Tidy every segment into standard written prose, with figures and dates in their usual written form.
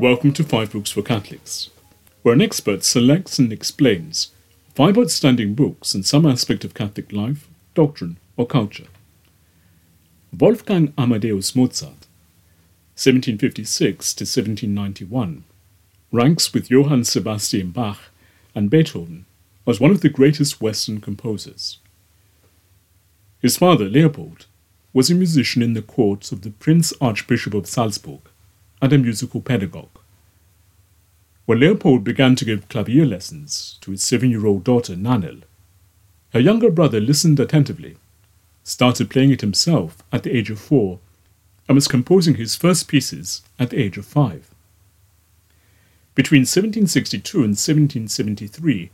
Welcome to Five Books for Catholics, where an expert selects and explains five outstanding books in some aspect of Catholic life, doctrine, or culture. Wolfgang Amadeus Mozart, 1756 to 1791, ranks with Johann Sebastian Bach and Beethoven as one of the greatest Western composers. His father, Leopold, was a musician in the court of the Prince-Archbishop of Salzburg and a musical pedagogue. When Leopold began to give clavier lessons to his 7-year-old daughter, Nannerl, her younger brother listened attentively, started playing it himself at the age of 4, and was composing his first pieces at the age of 5. Between 1762 and 1773,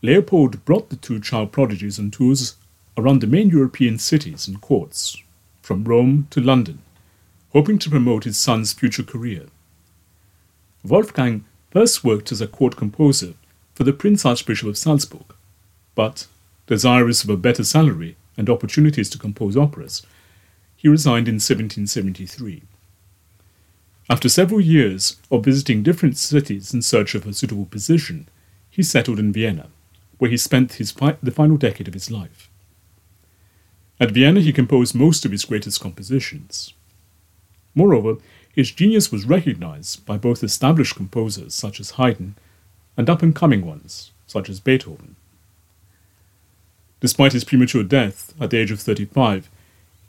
Leopold brought the two child prodigies on tours around the main European cities and courts, from Rome to London, hoping to promote his son's future career. Wolfgang first worked as a court composer for the Prince-Archbishop of Salzburg, but, desirous of a better salary and opportunities to compose operas, he resigned in 1773. After several years of visiting different cities in search of a suitable position, he settled in Vienna, where he spent the final decade of his life. At Vienna he composed most of his greatest compositions. Moreover, his genius was recognized by both established composers such as Haydn and up-and-coming ones such as Beethoven. Despite his premature death at the age of 35,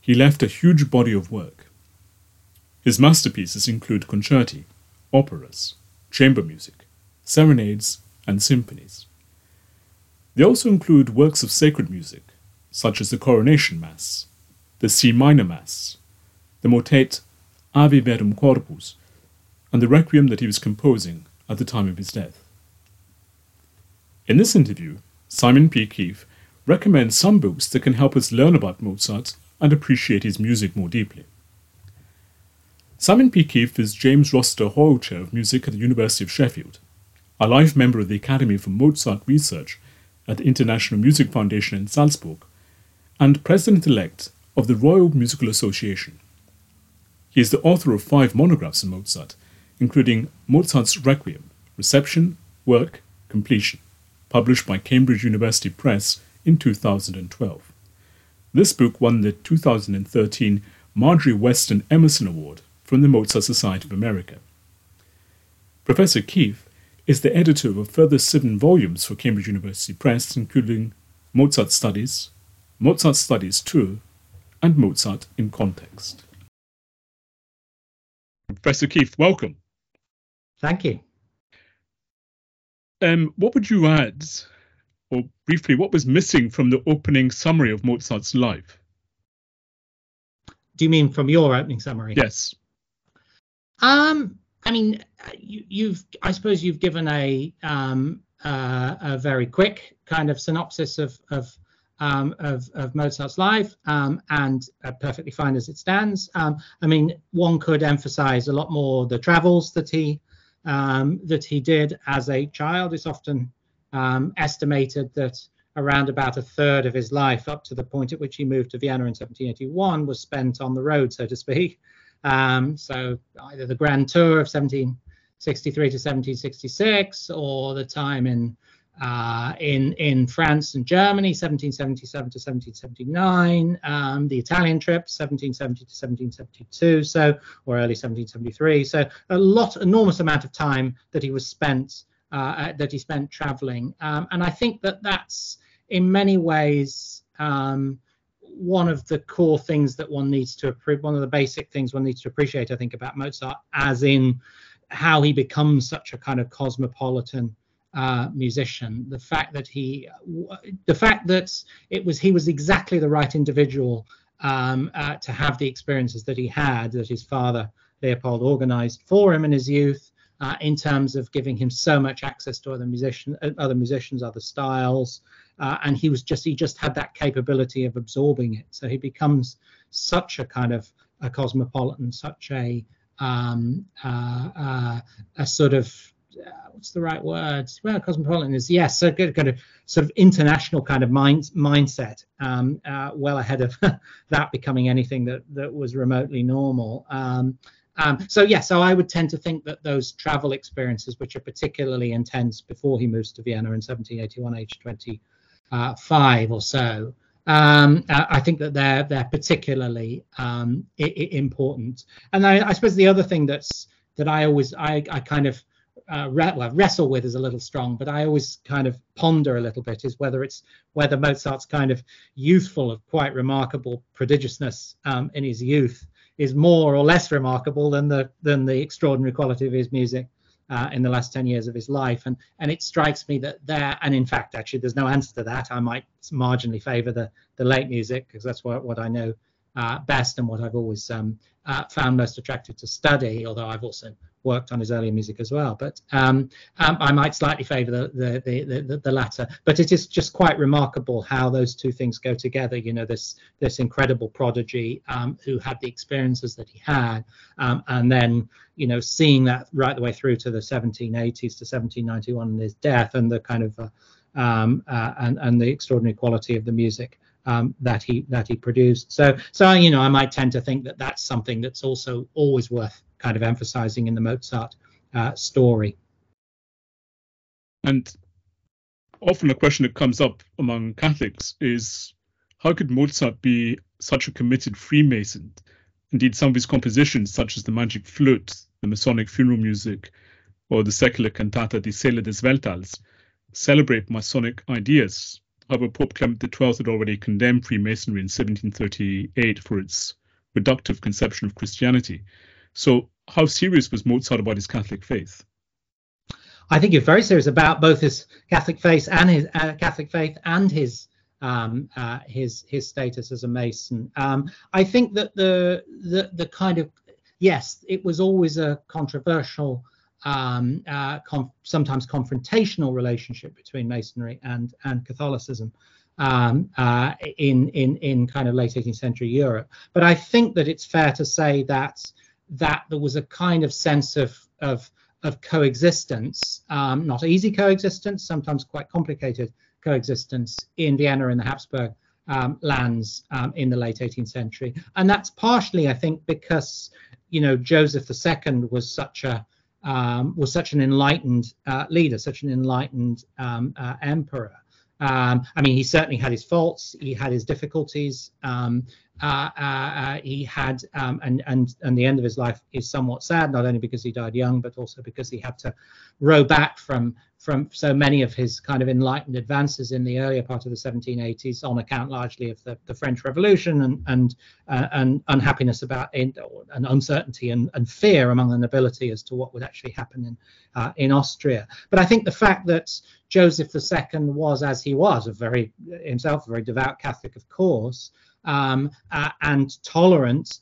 he left a huge body of work. His masterpieces include concerti, operas, chamber music, serenades, and symphonies. They also include works of sacred music, such as the Coronation Mass, the C Minor Mass, the motet Ave Verum Corpus, and the requiem that he was composing at the time of his death. In this interview, Simon P. Keefe recommends some books that can help us learn about Mozart and appreciate his music more deeply. Simon P. Keefe is James Rossiter Hall Chair of Music at the University of Sheffield, a life member of the Academy for Mozart Research at the International Music Foundation in Salzburg, and President-elect of the Royal Musical Association. He is the author of 5 monographs on Mozart, including Mozart's Requiem, Reception, Work, Completion, published by Cambridge University Press in 2012. This book won the 2013 Marjorie Weston Emerson Award from the Mozart Society of America. Professor Keefe is the editor of a further 7 volumes for Cambridge University Press, including Mozart Studies 2, and Mozart in Context. Professor Keefe, welcome. Thank you. What would you add, or briefly, what was missing from the opening summary of Mozart's life? Do you mean from your opening summary? Yes. I mean, I suppose you've given a very quick kind of synopsis of Mozart's life, and perfectly fine as it stands. I mean, one could emphasize a lot more the travels that he did as a child. It's often estimated that around about a third of his life, up to the point at which he moved to Vienna in 1781, was spent on the road, so to speak. So either the Grand Tour of 1763 to 1766, or the time in France and Germany, 1777 to 1779, the Italian trips, 1770 to 1772, or early 1773. So enormous amount of time that he was spent traveling. And I think that's in many ways one of the core things that one needs to appreciate, one of the basic things one needs to appreciate, I think, about Mozart, as in how he becomes such a kind of cosmopolitan musician. The fact that he was exactly the right individual to have the experiences that he had, that his father Leopold organized for him in his youth, in terms of giving him so much access to other musicians, other styles, and he just had that capability of absorbing it. So he becomes such a kind of a cosmopolitan, such a sort of what's the right word? Well, cosmopolitan is, yes, a good kind of sort of international kind of mindset, well ahead of that becoming anything that was remotely normal. So I would tend to think that those travel experiences, which are particularly intense before he moves to Vienna in 1781, age 25 or so, I think that they're particularly important. And I suppose the other thing that I wrestle with is a little strong, but I always kind of ponder a little bit, is whether Mozart's kind of youthful, of quite remarkable prodigiousness in his youth, is more or less remarkable than the extraordinary quality of his music in the last 10 years of his life. And it strikes me that in fact, actually, there's no answer to that. I might marginally favor the late music, because that's what I know best and what I've always found most attractive to study, although I've also worked on his earlier music as well. But I might slightly favor the latter. But it is just quite remarkable how those two things go together. You know, this incredible prodigy who had the experiences that he had, and then, you know, seeing that right the way through to the 1780s to 1791 and his death, and the kind of and the extraordinary quality of the music that he produced. So you know, I might tend to think that's something that's also always worth kind of emphasizing in the Mozart story. And often a question that comes up among Catholics is, how could Mozart be such a committed Freemason? Indeed, some of his compositions, such as the Magic Flute, the Masonic Funeral Music, or the secular cantata Di Cela des Weltals, celebrate Masonic ideas. However, Pope Clement XII had already condemned Freemasonry in 1738 for its reductive conception of Christianity. So how serious was Mozart about his Catholic faith? I think he was very serious about both his Catholic faith and his status as a Mason. I think that the kind of, yes, it was always a controversial, sometimes confrontational relationship between Masonry and Catholicism in kind of late 18th century Europe. But I think that it's fair to say that there was a kind of sense of coexistence, not easy coexistence, sometimes quite complicated coexistence in Vienna and the Habsburg lands in the late 18th century. And that's partially, I think, because, you know, Joseph II was such an enlightened leader, such an enlightened emperor. I mean, he certainly had his faults, he had his difficulties, he had, and the end of his life is somewhat sad, not only because he died young, but also because he had to row back from so many of his kind of enlightened advances in the earlier part of the 1780s, on account largely of the French Revolution and unhappiness about and uncertainty and fear among the nobility as to what would actually happen in Austria. But I think the fact that Joseph II was, as he was, a very devout Catholic, of course, and tolerant,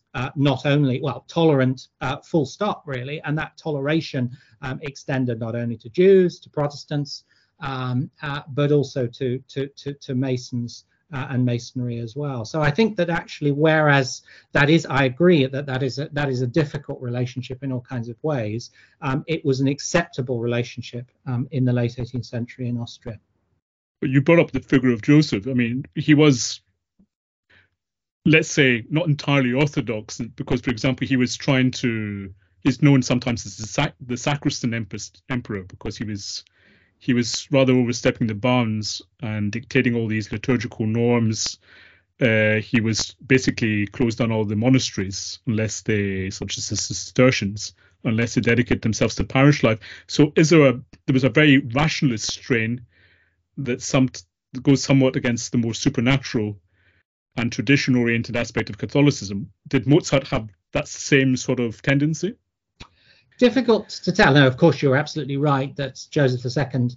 full stop, really, and that toleration extended not only to Jews, to Protestants, but also to Masons and Masonry as well. So I think that actually, whereas that is, I agree that is a difficult relationship in all kinds of ways, it was an acceptable relationship in the late 18th century in Austria. You brought up the figure of Joseph. I mean, he was, let's say, not entirely orthodox, because, for example, he's known sometimes as the sacristan emperor, because he was rather overstepping the bounds and dictating all these liturgical norms. He was basically closed down all the monasteries, such as the Cistercians, unless they dedicate themselves to parish life. So there was a very rationalist strain that goes somewhat against the more supernatural and tradition-oriented aspect of Catholicism. Did Mozart have that same sort of tendency? Difficult to tell. No, of course, you're absolutely right that Joseph II,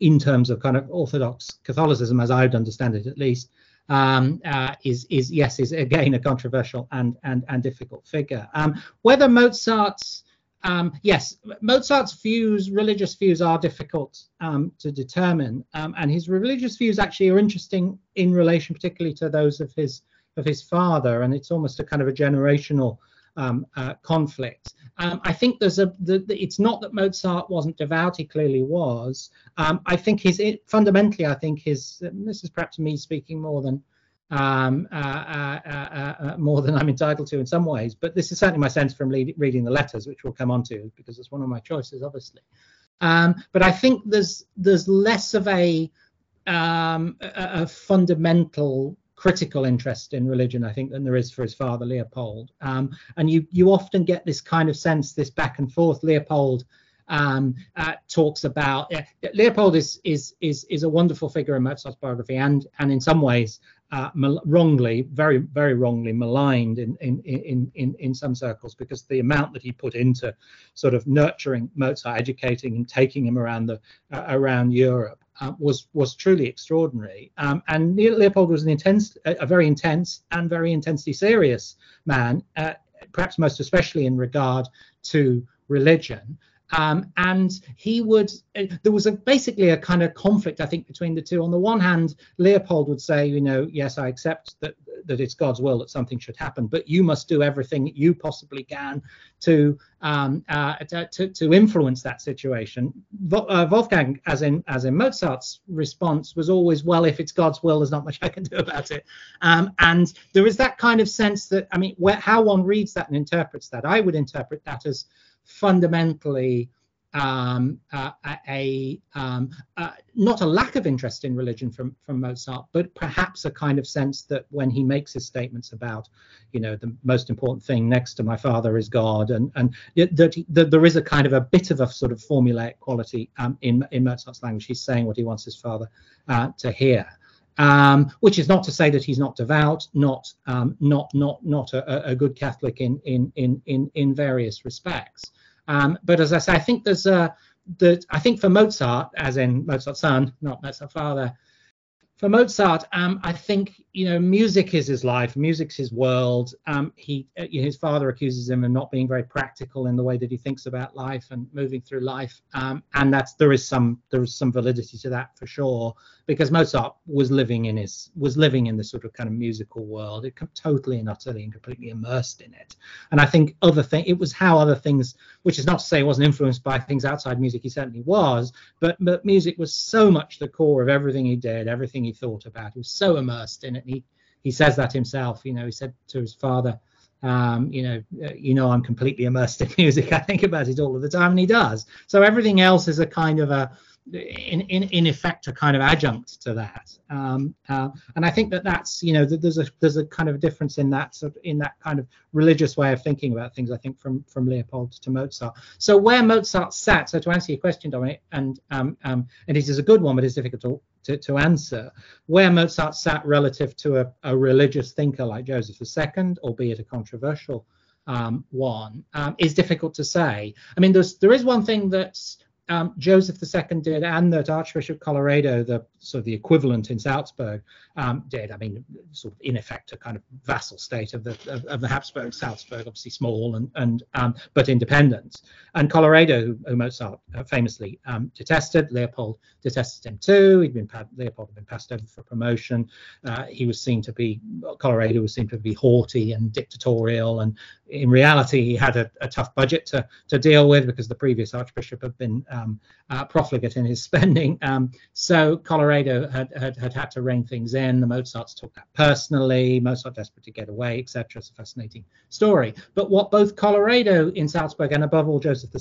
in terms of kind of Orthodox Catholicism, as I would understand it at least, is again a controversial and difficult figure. Whether Mozart's Mozart's religious views are difficult to determine, and his religious views actually are interesting in relation particularly to those of his father, and it's almost a kind of a generational conflict. I think it's not that Mozart wasn't devout, he clearly was. I think fundamentally, I think his, this is perhaps me speaking more than more than I'm entitled to in some ways, but this is certainly my sense from reading the letters, which we'll come on to because it's one of my choices, obviously. But I think there's less of a fundamental critical interest in religion, I think, than there is for his father Leopold, and you often get this kind of sense, this back and forth. Leopold talks about Leopold is a wonderful figure in Mozart's biography, and in some ways wrongly, very, very wrongly maligned in some circles, because the amount that he put into sort of nurturing Mozart, educating him, taking him around Europe was truly extraordinary. And Leopold was a very intense and very intensely serious man, perhaps most especially in regard to religion. And he would, there was basically a kind of conflict, I think, between the two. On the one hand, Leopold would say, you know, yes, I accept that it's God's will that something should happen, but you must do everything you possibly can to influence that situation. Wolfgang, as in Mozart's response, was always, well, if it's God's will, there's not much I can do about it. And there is that kind of sense that, I mean, how one reads that and interprets that, I would interpret that as fundamentally not a lack of interest in religion from Mozart, but perhaps a kind of sense that when he makes his statements about, you know, the most important thing next to my father is God, and that there is a kind of a bit of a sort of formulaic quality in Mozart's language. He's saying what he wants his father to hear. Which is not to say that he's not devout, not a good Catholic in various respects. But as I say, I think I think for Mozart, as in Mozart's son, not Mozart's father, for Mozart, I think, you know, music is his life, music's his world. His father accuses him of not being very practical in the way that he thinks about life and moving through life, and there is some validity to that for sure, because Mozart was living in this sort of kind of musical world. It totally and utterly and completely immersed in it. And I think it was how other things, which is not to say he wasn't influenced by things outside music, he certainly was, but music was so much the core of everything he did, everything he thought about. He was so immersed in it. He says that himself. You know, he said to his father, I'm completely immersed in music. I think about it all of the time, and he does. So everything else is a kind of in effect, a kind of adjunct to that. And I think that's, you know, there's a kind of difference in that kind of religious way of thinking about things, I think, from Leopold to Mozart. So where Mozart sat, so to answer your question, Dominic, and it is a good one, but it's difficult to answer, where Mozart sat relative to a religious thinker like Joseph II, albeit a controversial one, is difficult to say. I mean, there is one thing that Joseph II did, and that Archbishop Colloredo, the sort of the equivalent in Salzburg, did. I mean, sort of in effect a kind of vassal state of the Habsburg. Salzburg, obviously small and but independent. And Colloredo, who Mozart famously detested, Leopold detested him too. Leopold had been passed over for promotion. Colloredo was seen to be haughty and dictatorial, and in reality he had a tough budget to deal with, because the previous archbishop had been profligate in his spending, so Colloredo had to rein things in. The Mozarts took that personally. Mozart desperate to get away, etc. It's a fascinating story. But what both Colloredo in Salzburg and above all Joseph II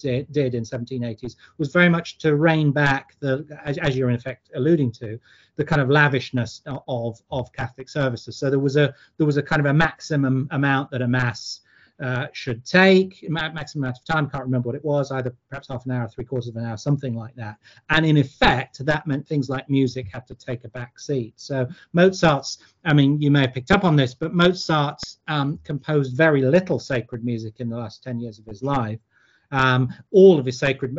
did in 1780s was very much to rein back as you're in effect alluding to, the kind of lavishness of Catholic services. So there was a kind of a maximum amount that a mass should take, maximum amount of time, can't remember what it was, either perhaps half an hour, three-quarters of an hour, something like that. And in effect, that meant things like music had to take a back seat. So Mozart's, I mean, you may have picked up on this, but Mozart's composed very little sacred music in the last 10 years of his life. All of his sacred,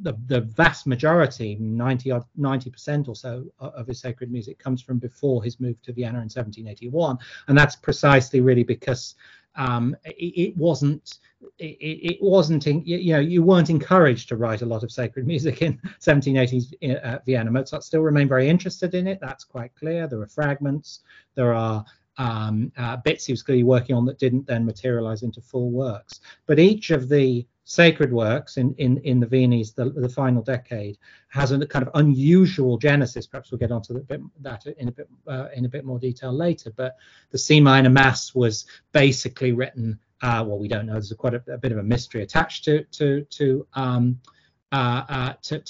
the vast majority, 90% or so of his sacred music comes from before his move to Vienna in 1781. And that's precisely really because you weren't encouraged to write a lot of sacred music in 1780s Vienna. Mozart still remained very interested in it. That's quite clear. There are fragments. There are bits he was clearly working on that didn't then materialize into full works. But each of the sacred works in the Viennese, the final decade, has a kind of unusual genesis. Perhaps we'll get onto that in a bit more detail later. But the C Minor Mass was basically written. Well, we don't know. There's quite a bit of a mystery attached to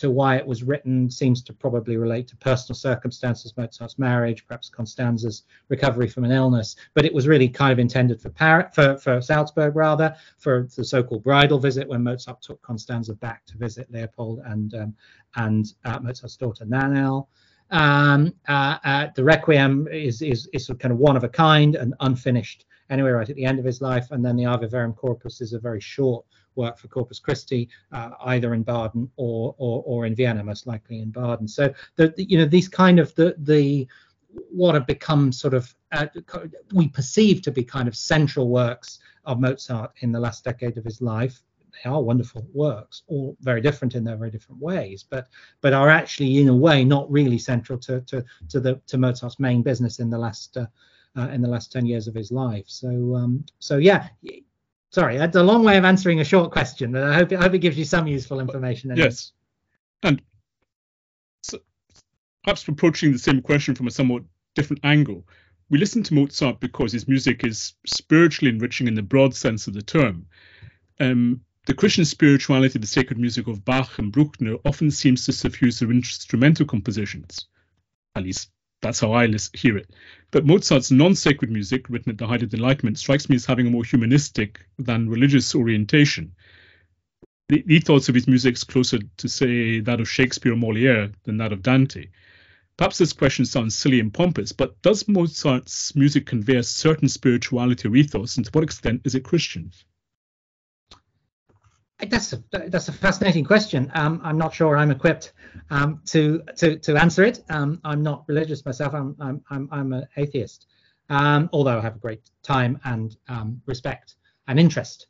why it was written. Seems to probably relate to personal circumstances, Mozart's marriage, perhaps Constanze's recovery from an illness, but it was really kind of intended for Salzburg, rather, for the so-called bridal visit when Mozart took Constanze back to visit Leopold and Mozart's daughter Nannerl. The Requiem is sort of kind of one of a kind and unfinished anyway, right at the end of his life, and then the Ave Verum Corpus is a very short work for Corpus Christi, either in Baden or in Vienna, most likely in Baden. So these kind of the what have become sort of we perceive to be kind of central works of Mozart in the last decade of his life. They are wonderful works, all very different in their very different ways, but are actually in a way not really central to Mozart's main business in the last 10 years of his life. So yeah. Sorry, that's a long way of answering a short question, but I hope it gives you some useful information. Anyway. Yes, and so perhaps approaching the same question from a somewhat different angle, we listen to Mozart because his music is spiritually enriching in the broad sense of the term. The Christian spirituality of the sacred music of Bach and Bruckner often seems to suffuse their instrumental compositions. At least that's how I hear it. But Mozart's non-sacred music, written at the height of the Enlightenment, strikes me as having a more humanistic than religious orientation. The ethos of his music is closer to, say, that of Shakespeare or Moliere than that of Dante. Perhaps this question sounds silly and pompous, but does Mozart's music convey a certain spirituality or ethos, and to what extent is it Christian? That's a fascinating question. I'm not sure I'm equipped to answer it. I'm not religious myself. I'm an atheist, although I have a great time and respect and interest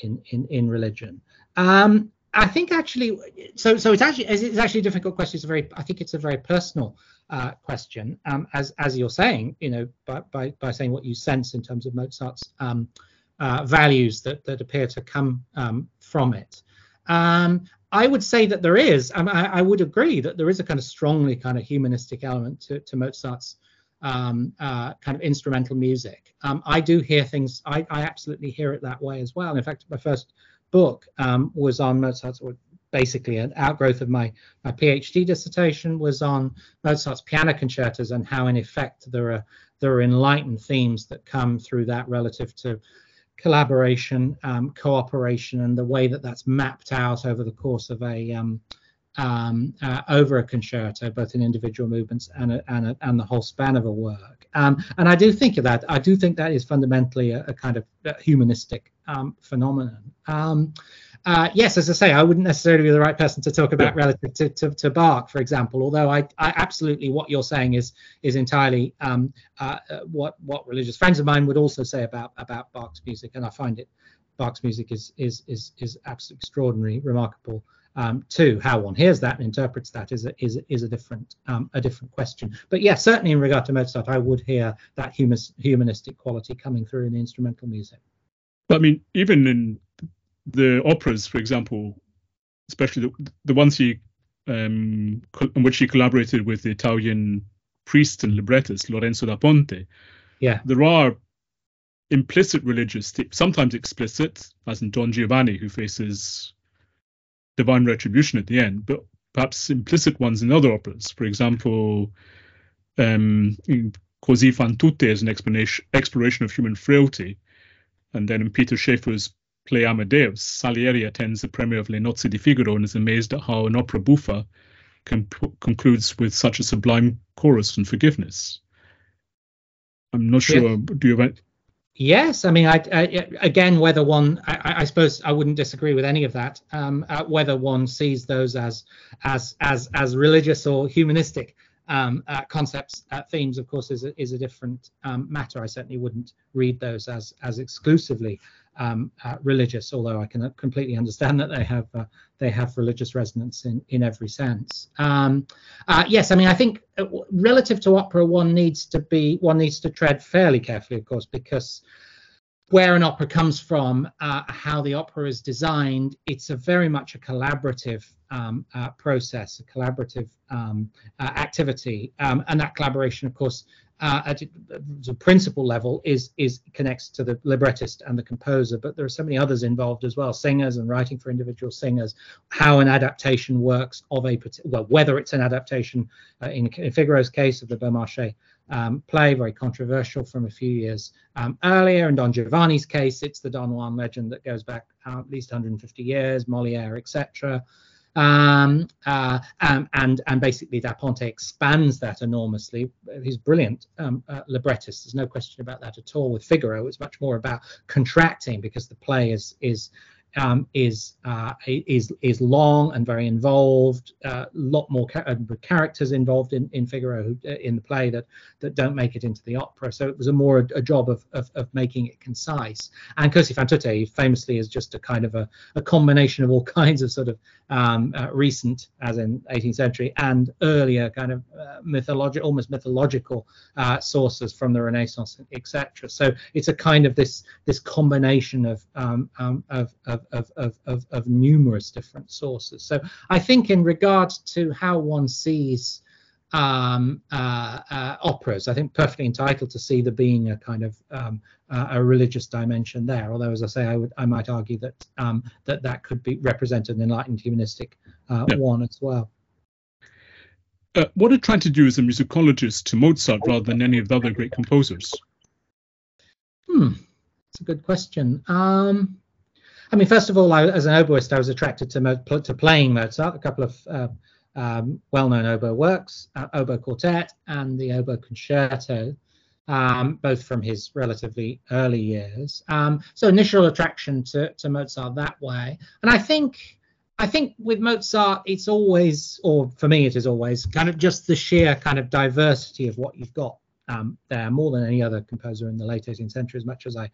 in religion. I think actually, so it's actually a difficult question. I think it's a very personal question. As you're saying, by saying what you sense in terms of Mozart's values that appear to come from it. I would say that there is, I would agree that there is a kind of strongly kind of humanistic element to Mozart's kind of instrumental music. I do hear things, I absolutely hear it that way as well. In fact, my first book was on Mozart's, or basically an outgrowth of my PhD dissertation, was on Mozart's piano concertos and how in effect there are enlightened themes that come through that relative to collaboration, cooperation, and the way that that's mapped out over the course of over a concerto, both in individual movements and the whole span of a work. And I do think that is fundamentally a kind of humanistic phenomenon. Yes, as I say, I wouldn't necessarily be the right person to talk about relative to Bach, for example. Although I absolutely, what you're saying is entirely what religious friends of mine would also say about Bach's music, and I find it Bach's music is absolutely extraordinary, remarkable. Too, how one hears that and interprets that is a different question. But yeah, certainly in regard to Mozart, I would hear that humanistic quality coming through in the instrumental music. But I mean, even in the operas, for example, especially the ones in which he collaborated with the Italian priest and librettist Lorenzo da Ponte, there are implicit religious, sometimes explicit, as in Don Giovanni, who faces divine retribution at the end, but perhaps implicit ones in other operas. For example, Così fan tutte is an exploration of human frailty. And then in Peter Schaeffer's play Amadeus, Salieri attends the premiere of Le Nozze di Figaro and is amazed at how an opera buffa concludes with such a sublime chorus and forgiveness. I'm not sure, do you have Yes, I mean, again, whether one, I suppose I wouldn't disagree with any of that. Whether one sees those as religious or humanistic concepts, themes, of course, is a different matter. I certainly wouldn't read those as exclusively religious, although I can completely understand that they have religious resonance in every sense. Yes, I mean, I think relative to opera, one needs to tread fairly carefully, of course, because where an opera comes from, how the opera is designed, it's a very much a collaborative process, a collaborative activity, and that collaboration, of course, at the principal level is connects to the librettist and the composer, but there are so many others involved as well, singers and writing for individual singers, how an adaptation works of a particular, well, whether it's an adaptation in Figaro's case of the Beaumarchais play, very controversial from a few years earlier. In Don Giovanni's case, it's the Don Juan legend that goes back at least 150 years, Moliere, etc. And basically Da Ponte expands that enormously. He's brilliant librettist, there's no question about that at all. With Figaro, it's much more about contracting, because the play is long and very involved. A lot more characters involved in Figaro in the play that don't make it into the opera. So it was more a job of making it concise. And Così fan tutte famously is just a kind of a combination of all kinds of sort of recent, as in 18th century, and earlier kind of mythological, almost mythological sources from the Renaissance, etc. So it's a kind of this combination of numerous different sources. So I think in regards to how one sees operas, I think perfectly entitled to see there being a kind of a religious dimension there. Although, as I say, I might argue that that could be represented an enlightened humanistic one as well. What I'm trying to do as a musicologist to Mozart rather than any of the other great composers? That's a good question. I mean, first of all, as an oboist, I was attracted to playing Mozart, a couple of well-known oboe works, Oboe Quartet and the Oboe Concerto, both from his relatively early years. So initial attraction to Mozart that way. And I think with Mozart, it's always, or for me it is always, kind of just the sheer kind of diversity of what you've got there, more than any other composer in the late 18th century, as much as I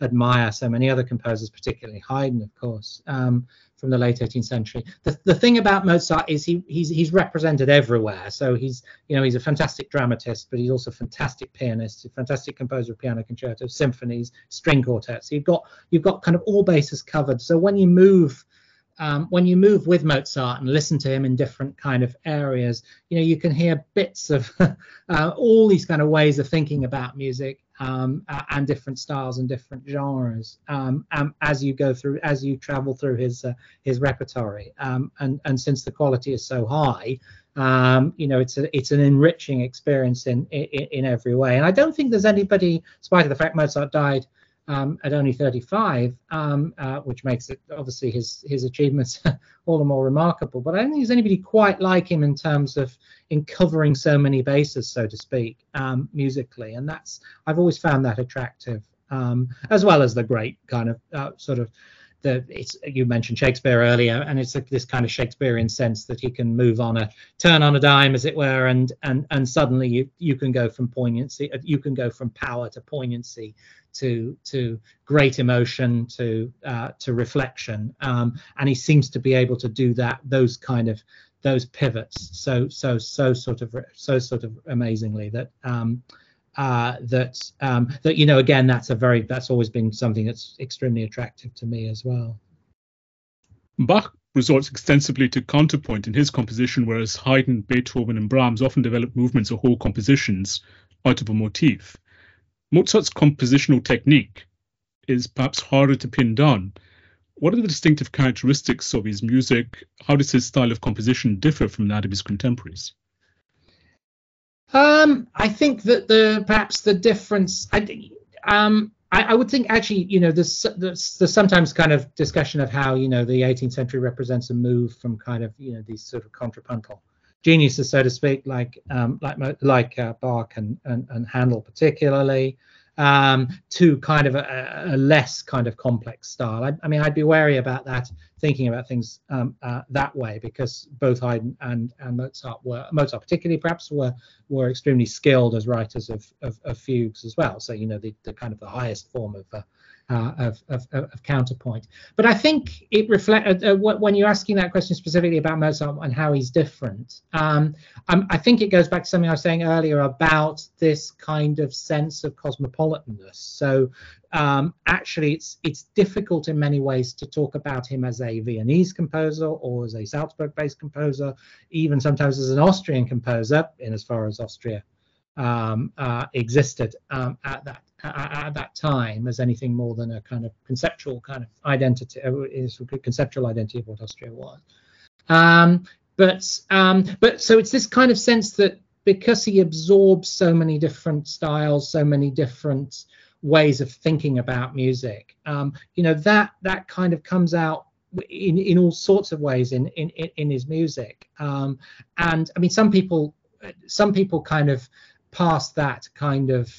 admire so many other composers, particularly Haydn, of course, from the late 18th century. The thing about Mozart is he's represented everywhere. So he's a fantastic dramatist, but he's also a fantastic pianist, a fantastic composer of piano concertos, symphonies, string quartets. So you've got kind of all bases covered. So when you move with Mozart and listen to him in different kind of areas, you can hear bits of all these kind of ways of thinking about music, and different styles and different genres as you travel through his repertory, and since the quality is so high, it's an enriching experience in every way. And I don't think there's anybody, in spite of the fact Mozart died at only 35, which makes it obviously his achievements all the more remarkable, but I don't think there's anybody quite like him in terms of in covering so many bases, so to speak, musically, and I've always found that attractive, as well as the great kind of you mentioned Shakespeare earlier, and it's this kind of Shakespearean sense that he can turn on a dime, as it were, and suddenly you can go from poignancy, you can go from power to poignancy, to great emotion, to reflection, and he seems to be able to do that, those pivots, so sort of amazingly that. Again, that's always been something that's extremely attractive to me as well. Bach resorts extensively to counterpoint in his composition, whereas Haydn, Beethoven, and Brahms often develop movements or whole compositions out of a motif. Mozart's compositional technique is perhaps harder to pin down. What are the distinctive characteristics of his music? How does his style of composition differ from that of his contemporaries? I think that perhaps the difference, I would think actually, there's sometimes kind of discussion of how, the 18th century represents a move from kind of, these sort of contrapuntal geniuses, so to speak, like Bach and Handel particularly, to kind of a less kind of complex style. I mean, I'd be wary about that, thinking about things that way, because both Haydn and Mozart particularly perhaps were extremely skilled as writers of fugues as well. So the kind of the highest form of counterpoint. But I think it reflects when you're asking that question specifically about Mozart and how he's different. I think it goes back to something I was saying earlier about this kind of sense of cosmopolitan metropolitanness. So actually, it's difficult in many ways to talk about him as a Viennese composer or as a Salzburg-based composer, even sometimes as an Austrian composer, in as far as Austria existed at that time, as anything more than a kind of conceptual kind of identity, conceptual identity of what Austria was. But so it's this kind of sense that because he absorbs so many different styles, so many different ways of thinking about music, you know, that kind of comes out in all sorts of ways in his music. And I mean, some people kind of past that kind of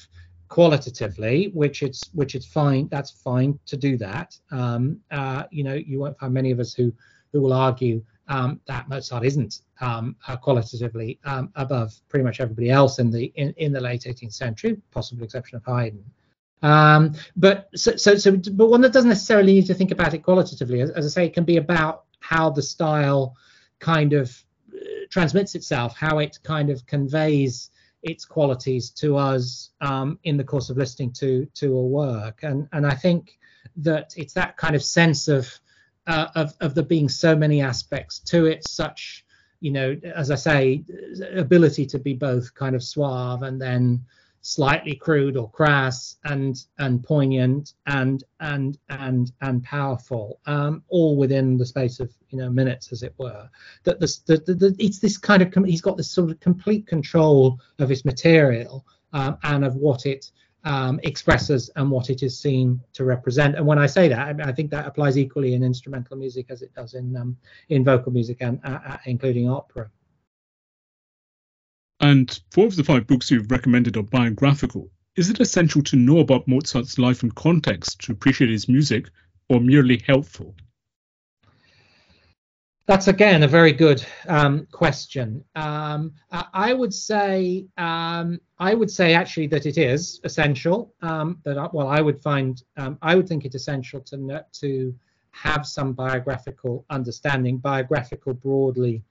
qualitatively, which it's fine. That's fine to do that. You know, you won't find many of us who will argue that Mozart isn't qualitatively above pretty much everybody else in the late 18th century, possibly exception of Haydn. But one that doesn't necessarily need to think about it qualitatively. As I say, it can be about how the style kind of transmits itself, how it kind of conveys its qualities to us in the course of listening to a work, and I think that it's that kind of sense of there being so many aspects to it, such, you know, as I say, ability to be both kind of suave and then slightly crude or crass and poignant and powerful, all within the space of, you know, minutes, as it were. That it's this kind of he's got this sort of complete control of his material and of what it expresses and what it is seen to represent. And when I say that, I think that applies equally in instrumental music as it does in vocal music and including opera. And four of the five books you've recommended are biographical. Is it essential to know about Mozart's life and context to appreciate his music, or merely helpful? That's, again, a very good question. I would say actually that it is essential. I would think it essential to have some biographical understanding, biographical broadly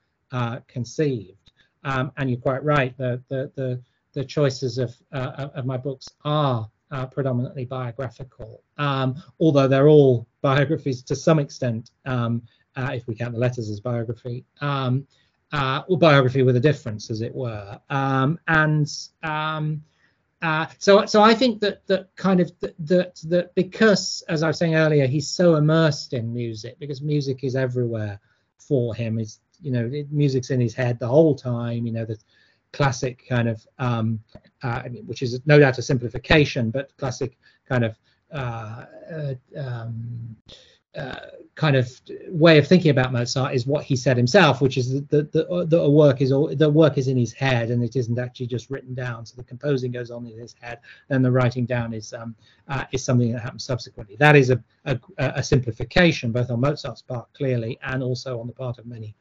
conceived. And you're quite right. The choices of my books are predominantly biographical, although they're all biographies to some extent, if we count the letters as biography, or biography with a difference, as it were. So I think that because, as I was saying earlier, he's so immersed in music, because music is everywhere for him. Is, you know, music's in his head the whole time. You know, the classic kind of, which is no doubt a simplification, but classic kind of way of thinking about Mozart is what he said himself, which is that the work is in his head and it isn't actually just written down. So the composing goes on in his head, and the writing down is something that happens subsequently. That is a simplification, both on Mozart's part clearly, and also on the part of many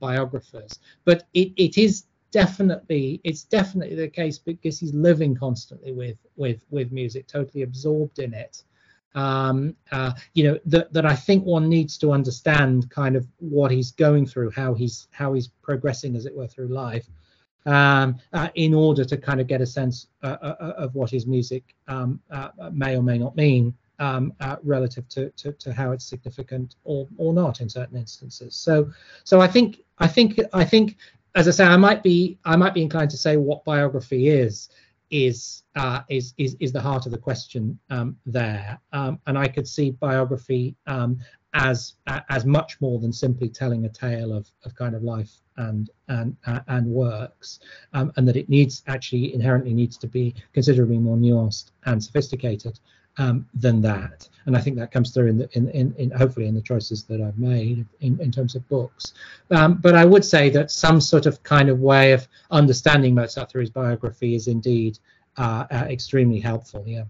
biographers. But it's definitely the case, because he's living constantly with music, totally absorbed in it. You know, that I think one needs to understand kind of what he's going through, how he's progressing, as it were, through life, in order to kind of get a sense of what his music may or may not mean relative to how it's significant or not in certain instances. So I think, as I say, I might be inclined to say what biography is the heart of the question there, and I could see biography as much more than simply telling a tale of kind of life and works, and that it inherently needs to be considerably more nuanced and sophisticated than that. And I think that comes through in hopefully in the choices that I've made in terms of books. But I would say that some sort of kind of way of understanding Mozart through his biography is indeed extremely helpful. Yeah.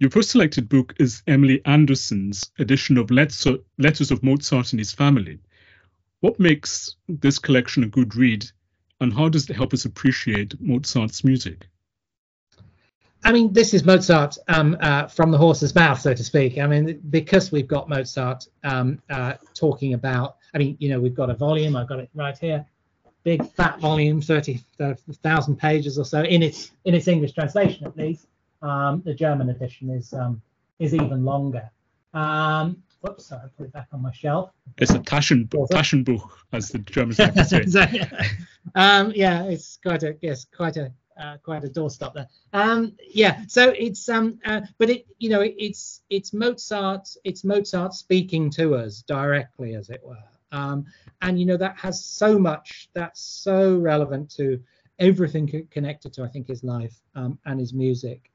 Your first selected book is Emily Anderson's edition of Letters of Mozart and His Family. What makes this collection a good read, and how does it help us appreciate Mozart's music? I mean, this is Mozart from the horse's mouth, so to speak. I mean, because we've got Mozart talking about, I mean, you know, we've got a volume, I've got it right here, big fat volume, 30,000 pages or so in its English translation, at least, The German edition is even longer. Whoops, sorry, I put it back on my shelf. It's a Taschenbuch, as the Germans like to say. Exactly. Yeah, it's quite a doorstop there. Yeah, so it's but it, you know, it's Mozart speaking to us directly, as it were. And you know, that has so much, that's so relevant to everything connected to, I think, his life and his music.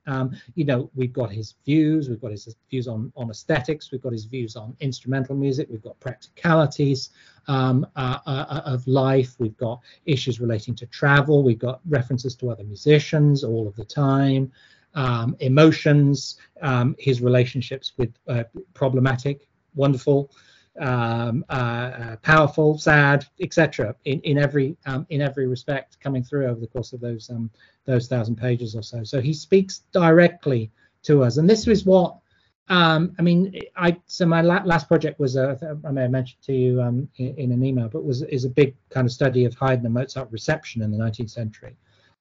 You know, we've got his views on aesthetics, we've got his views on instrumental music, we've got practicalities of life, we've got issues relating to travel, we've got references to other musicians all of the time, emotions, his relationships with problematic, wonderful, powerful, sad, etc. in every respect, coming through over the course of those 1,000 pages or so. So he speaks directly to us, and this is what my last project was, I may have mentioned to you in an email, but is a big kind of study of Haydn and Mozart reception in the 19th century.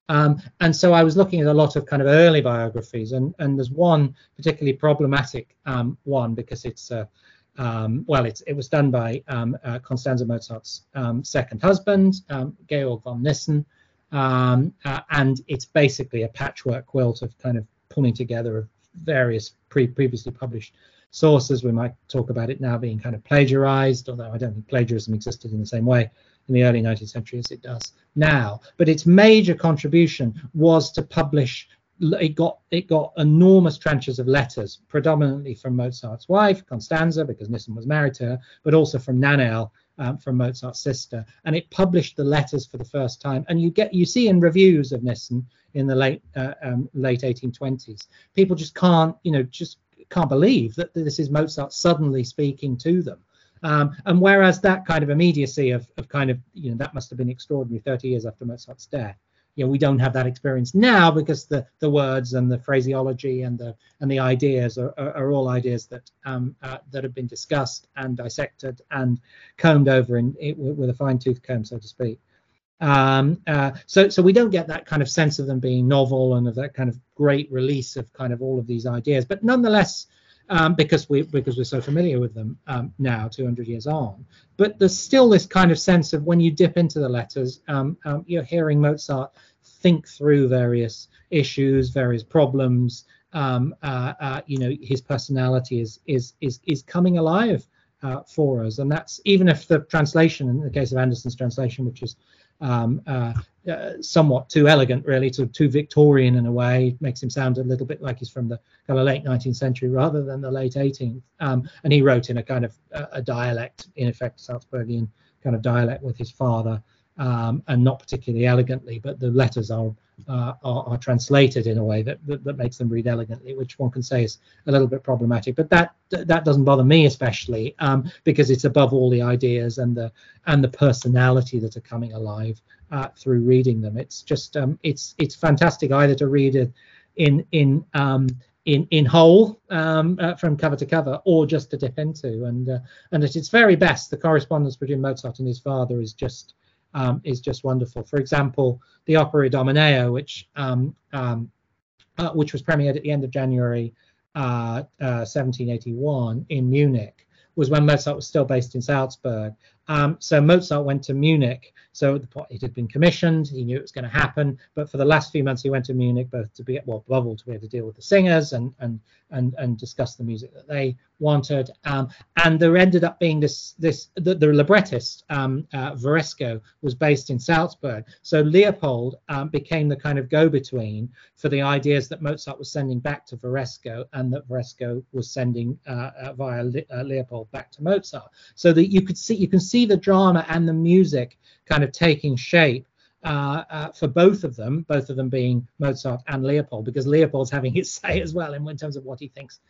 And so I was looking at a lot of kind of early biographies, and there's one particularly problematic one, because it's it was done by Constanze Mozart's second husband, Georg von Nissen, and it's basically a patchwork quilt of kind of pulling together of various previously published sources. We might talk about it now being kind of plagiarized, although I don't think plagiarism existed in the same way in the early 19th century as it does now. But its major contribution was to publish. It got enormous tranches of letters, predominantly from Mozart's wife, Constanze, because Nissen was married to her, but also from Nannerl, from Mozart's sister. And it published the letters for the first time. And you see in reviews of Nissen in the late 1820s, people just can't believe that this is Mozart suddenly speaking to them. And whereas that kind of immediacy of that must have been extraordinary 30 years after Mozart's death. You know, we don't have that experience now, because the words and the phraseology and the ideas are all ideas that have been discussed and dissected and combed over with a fine tooth comb, so to speak. So we don't get that kind of sense of them being novel and of that kind of great release of kind of all of these ideas. But nonetheless, because we're so familiar with them now, 200 years on. But there's still this kind of sense of, when you dip into the letters, you're hearing Mozart think through various issues, various problems. His personality is coming alive for us, and that's even if the translation, in the case of Anderson's translation, which is somewhat too elegant, really, too Victorian in a way. It makes him sound a little bit like he's from the kind of late 19th century rather than the late 18th. And he wrote in a kind of a dialect, in effect, Salzburgian kind of dialect with his father, and not particularly elegantly. But the letters are translated in a way that makes them read elegantly, which one can say is a little bit problematic. But that doesn't bother me especially, because it's above all the ideas and the personality that are coming alive through reading them. It's just it's fantastic either to read it in whole from cover to cover, or just to dip into. And at its very best, the correspondence between Mozart and his father is just wonderful. For example, the opera Idomeneo, which was premiered at the end of January 1781 in Munich, was when Mozart was still based in Salzburg. So Mozart went to Munich. So it had been commissioned. He knew it was going to happen. But for the last few months, he went to Munich, to be able to deal with the singers and discuss the music that they wanted. And there ended up being the librettist, Varesco, was based in Salzburg. So Leopold became the kind of go-between for the ideas that Mozart was sending back to Varesco, and that Varesco was sending via Leopold back to Mozart. So that you can see the drama and the music kind of taking shape for both of them being Mozart and Leopold, because Leopold's having his say as well in terms of what he thinks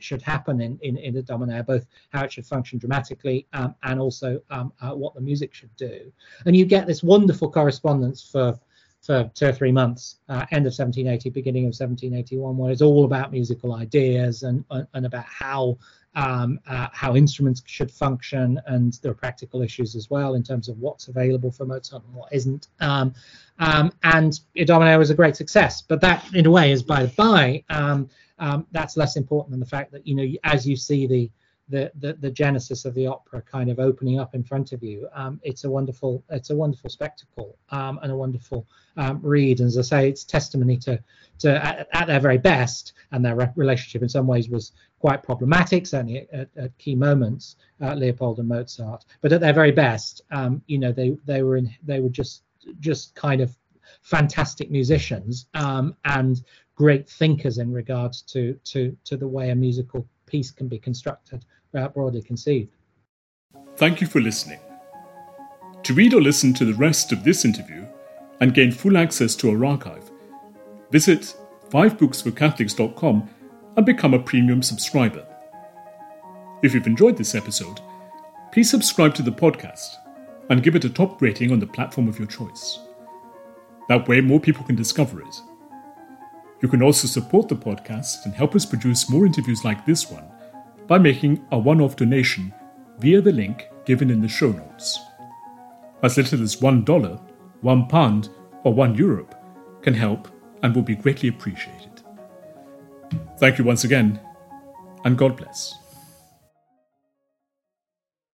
should happen in the Idomeneo, both how it should function dramatically and also what the music should do. And you get this wonderful correspondence for for 2 or 3 months, end of 1780, beginning of 1781, where it's all about musical ideas and about how instruments should function, and there are practical issues as well in terms of what's available for Mozart and what isn't. And Idomeneo was a great success, but that in a way is by the by. That's less important than the fact that, you know, as you see the genesis of the opera kind of opening up in front of you, it's a wonderful spectacle, and a wonderful read. And as I say, it's testimony to at their very best, and their relationship in some ways was quite problematic, certainly at key moments, Leopold and Mozart. But at their very best, you know, they were just kind of fantastic musicians, and great thinkers in regards to the way a musical piece can be constructed, broadly conceived. Thank you for listening. To read or listen to the rest of this interview and gain full access to our archive, visit fivebooksforcatholics.com and become a premium subscriber. If you've enjoyed this episode, please subscribe to the podcast and give it a top rating on the platform of your choice. That way more people can discover it. You can also support the podcast and help us produce more interviews like this one by making a one-off donation via the link given in the show notes. As little as $1, £1, or €1 can help and will be greatly appreciated. Thank you once again, and God bless.